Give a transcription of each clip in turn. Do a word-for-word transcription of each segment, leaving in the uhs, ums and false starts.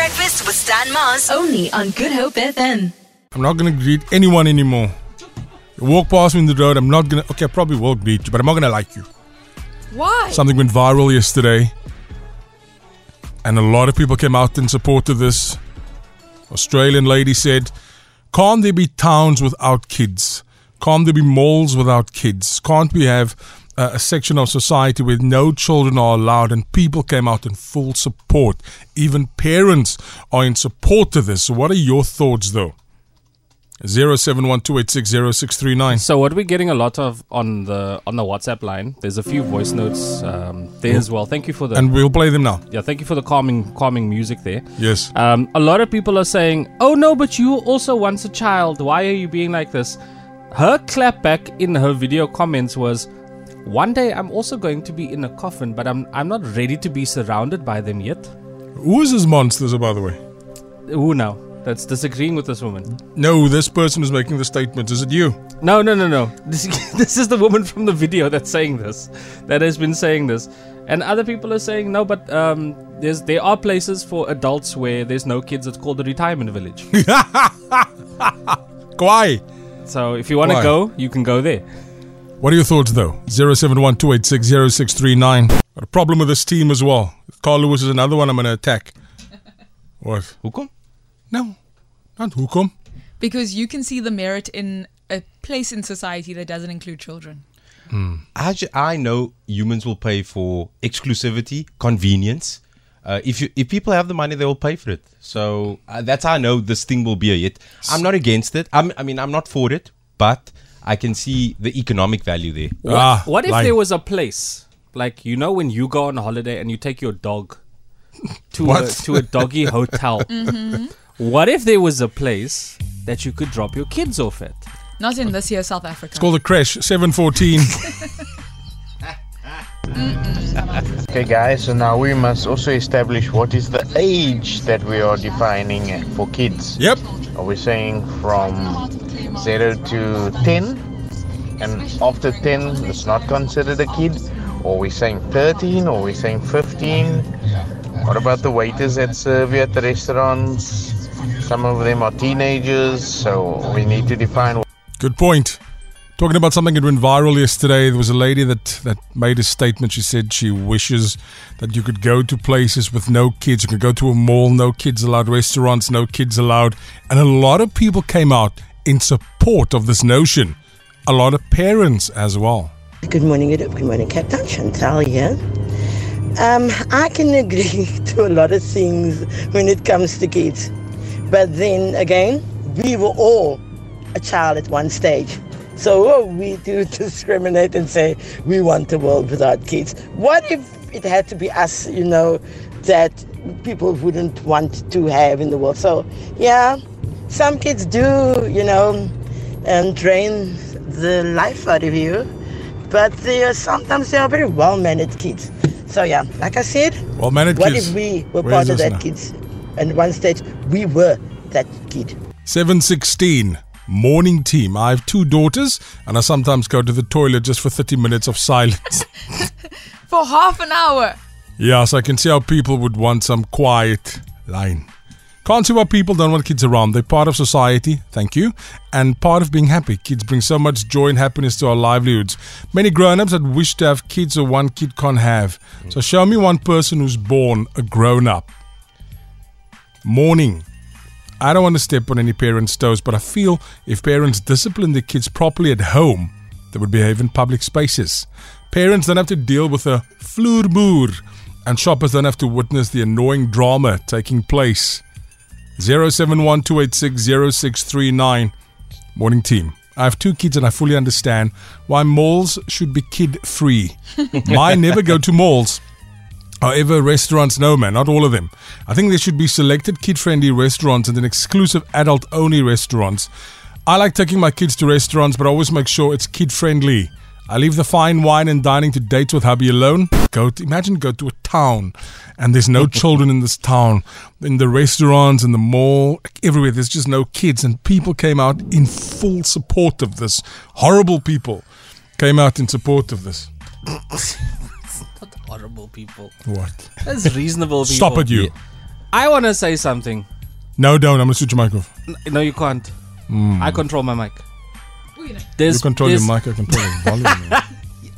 Breakfast with Stan Maas, only on Good Hope F M. I'm not going to greet anyone anymore. You walk past me in the road, I'm not going to... Okay, I probably will greet you, but I'm not going to like you. Why? Something went viral yesterday. And a lot of people came out in support of this. Australian lady said, can't there be towns without kids? Can't there be malls without kids? Can't we have uh, a section of society where no children are allowed? And people came out in full support. Even parents are in support of this. So what are your thoughts, though? zero seven one two eight six zero six three nine. So what we're getting a lot of on the on the WhatsApp line, there's a few voice notes um, there as well. Thank you for the... And we'll play them now. Yeah, thank you for the calming calming music there. Yes. Um, a lot of people are saying, oh no, but you also once a child. Why are you being like this? Her clapback in her video comments was, one day I'm also going to be in a coffin, but I'm I'm not ready to be surrounded by them yet. Who is this monster, by the way? Who now? That's disagreeing with this woman. No, this person is making the statement. Is it you? No, no, no, no. This, this is the woman from the video that's saying this. That has been saying this. And other people are saying, no, but um, there's there are places for adults where there's no kids. It's called the retirement village. Why? So if you want to go, you can go there. What are your thoughts, though? zero seven one two eight six zero six three nine. Got a problem with this team as well. Carl Lewis is another one I'm going to attack. What? Who come? No, not who come. Because you can see the merit in a place in society that doesn't include children. Hmm. I, ju- I know humans will pay for exclusivity, convenience. Uh, if you if people have the money, they will pay for it. So uh, that's how I know this thing will be a hit. I'm not against it. I'm, I mean, I'm not for it, but I can see the economic value there. What, ah, what if lying. There was a place, like, you know, when you go on a holiday and you take your dog to, a, to a doggy hotel? Mm-hmm. What if there was a place that you could drop your kids off at? Not in this year, South Africa. It's called a crash, seven fourteen. Okay, guys, so now we must also establish what is the age that we are defining for kids. Yep. Are we saying from zero to ten? And after ten, it's not considered a kid? Or are we saying thirteen? Or are we saying fifteen? What about the waiters that serve you at the restaurants? Some of them are teenagers, so we need to define. Good point. Talking about something that went viral yesterday, there was a lady that, that made a statement. She said she wishes that you could go to places with no kids. You could go to a mall, no kids allowed, restaurants, no kids allowed. And a lot of people came out in support of this notion. A lot of parents as well. Good morning, Europe. Good morning, Captain Chantal here. Um, I can agree to a lot of things when it comes to kids. But then again, we were all a child at one stage. So we do discriminate and say we want a world without kids. What if it had to be us, you know, that people wouldn't want to have in the world? So, yeah, some kids do, you know, and drain the life out of you. But they are, sometimes they are very well-managed kids. So, yeah, like I said, well-managed what kids. If we were Where part of that now? Kids? And one stage, we were that kid. seven sixteen, morning team. I have two daughters, and I sometimes go to the toilet just for thirty minutes of silence. For half an hour. Yeah, so I can see how people would want some quiet line. Can't see why people don't want kids around. They're part of society, thank you, and part of being happy. Kids bring so much joy and happiness to our livelihoods. Many grown-ups that wish to have kids or one kid can't have. So show me one person who's born a grown-up. Morning. I don't want to step on any parents' toes, but I feel if parents discipline their kids properly at home, they would behave in public spaces. Parents don't have to deal with a floerboer, and shoppers don't have to witness the annoying drama taking place. zero seven one two eight six zero six three nine. Morning team. I have two kids and I fully understand why malls should be kid-free. Mine never go to malls. However, restaurants, no man, not all of them. I think there should be selected kid-friendly restaurants and then exclusive adult-only restaurants. I like taking my kids to restaurants, but I always make sure it's kid-friendly. I leave the fine wine and dining to dates with hubby alone. Go to, imagine go to a town and there's no children in this town. In the restaurants, in the mall, everywhere, there's just no kids. And people came out in full support of this. Horrible people came out in support of this. Horrible people. What? That's reasonable people. Stop at you. I want to say something. No, don't. I'm going to switch your mic off. No, you can't. Mm. I control my mic. There's, you control your mic. I control your volume.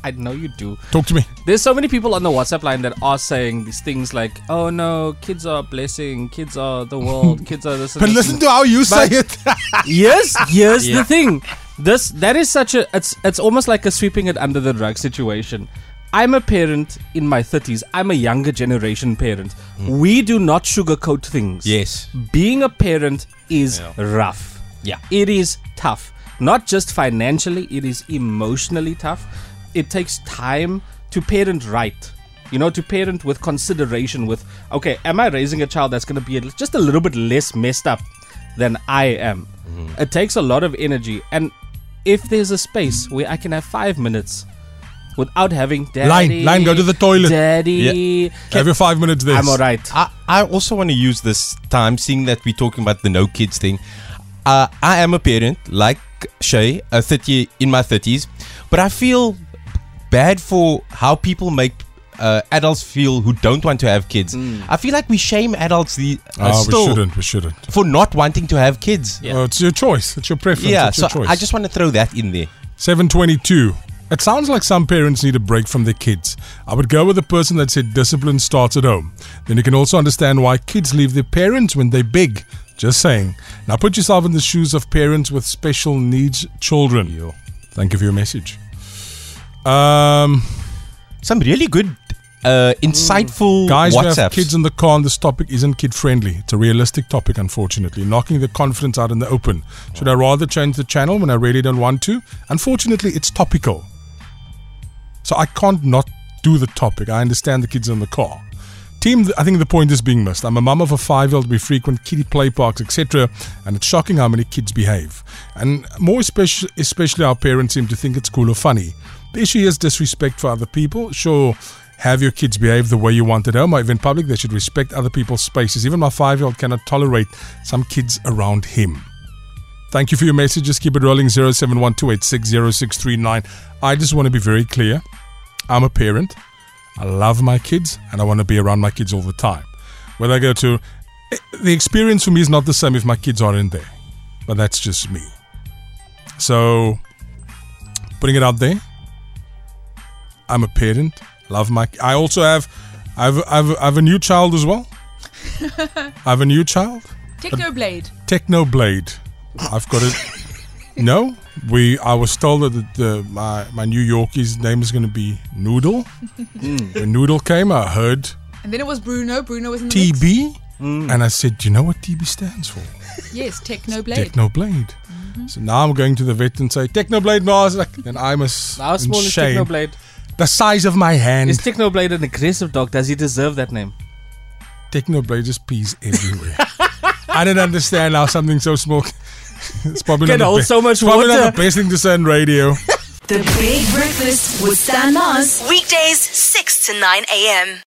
I know you do. Talk to me. There's so many people on the WhatsApp line that are saying these things like, oh no, kids are a blessing. Kids are the world. Kids are this. And but this listen and to how you but say it. Yes, here's yeah. the thing. This That is such a... It's, it's almost like a sweeping it under the rug situation. I'm a parent in my thirties. I'm a younger generation parent. Mm. We do not sugarcoat things. Yes. Being a parent is yeah. rough. Yeah. It is tough. Not just financially. It is emotionally tough. It takes time to parent right. You know, to parent with consideration. With, okay, am I raising a child that's going to be just a little bit less messed up than I am? Mm. It takes a lot of energy. And if there's a space where I can have five minutes... Without having daddy, line, line, go to the toilet. Daddy, yeah. Every five minutes. This. I'm alright. I, I also want to use this time, seeing that we're talking about the no kids thing. Uh, I am a parent, like Shay, a thirty in my thirties, but I feel bad for how people make uh, adults feel who don't want to have kids. Mm. I feel like we shame adults. The uh, oh, still we shouldn't. We shouldn't for not wanting to have kids. Yeah. Well, it's your choice. It's your preference. Yeah. It's your so choice. I just want to throw that in there. seven twenty-two. It sounds like some parents need a break from their kids. I would go with the person that said discipline starts at home. Then you can also understand why kids leave their parents when they're big. Just saying. Now put yourself in the shoes of parents with special needs children. Yo. Thank you for your message. Um, some really good, uh, insightful guys WhatsApps. Who have kids in the car, and this topic isn't kid friendly. It's a realistic topic, unfortunately. Knocking the confidence out in the open. Should I rather change the channel when I really don't want to? Unfortunately, it's topical. So I can't not do the topic. I understand the kids in the car. Team, I think the point is being missed. I'm a mum of a five-year-old. We frequent kiddie play parks, et cetera. And it's shocking how many kids behave. And more especially, especially our parents seem to think it's cool or funny. The issue is disrespect for other people. Sure, have your kids behave the way you want at home or even public. They should respect other people's spaces. Even my five-year-old cannot tolerate some kids around him. Thank you for your messages. Keep it rolling. zero seven one two eight six zero six three nine. I just want to be very clear. I'm a parent. I love my kids and I want to be around my kids all the time. Whether I go to... The experience for me is not the same if my kids aren't there. But that's just me. So, putting it out there. I'm a parent. Love my... I also have... I've I've I've a new child as well. I have a new child. Technoblade. Technoblade. I've got it. No, we. I was told that the, the, my my New Yorkie's name is going to be Noodle. Mm. When Noodle came, I heard. And then it was Bruno. Bruno was in the T B, mm. and I said, "Do you know what T B stands for?" Yes, Technoblade. Technoblade. Mm-hmm. So now I'm going to the vet and say, "Technoblade, Maas." Like, then I must. How small is Technoblade? The size of my hand. Is Technoblade an aggressive dog? Does he deserve that name? Technoblade just pees everywhere. I don't understand how something so small. It's probably can not hold be- so much probably water. Not the best thing to say on radio. The Big Breakfast with Stan Maas. Weekdays six to nine a.m.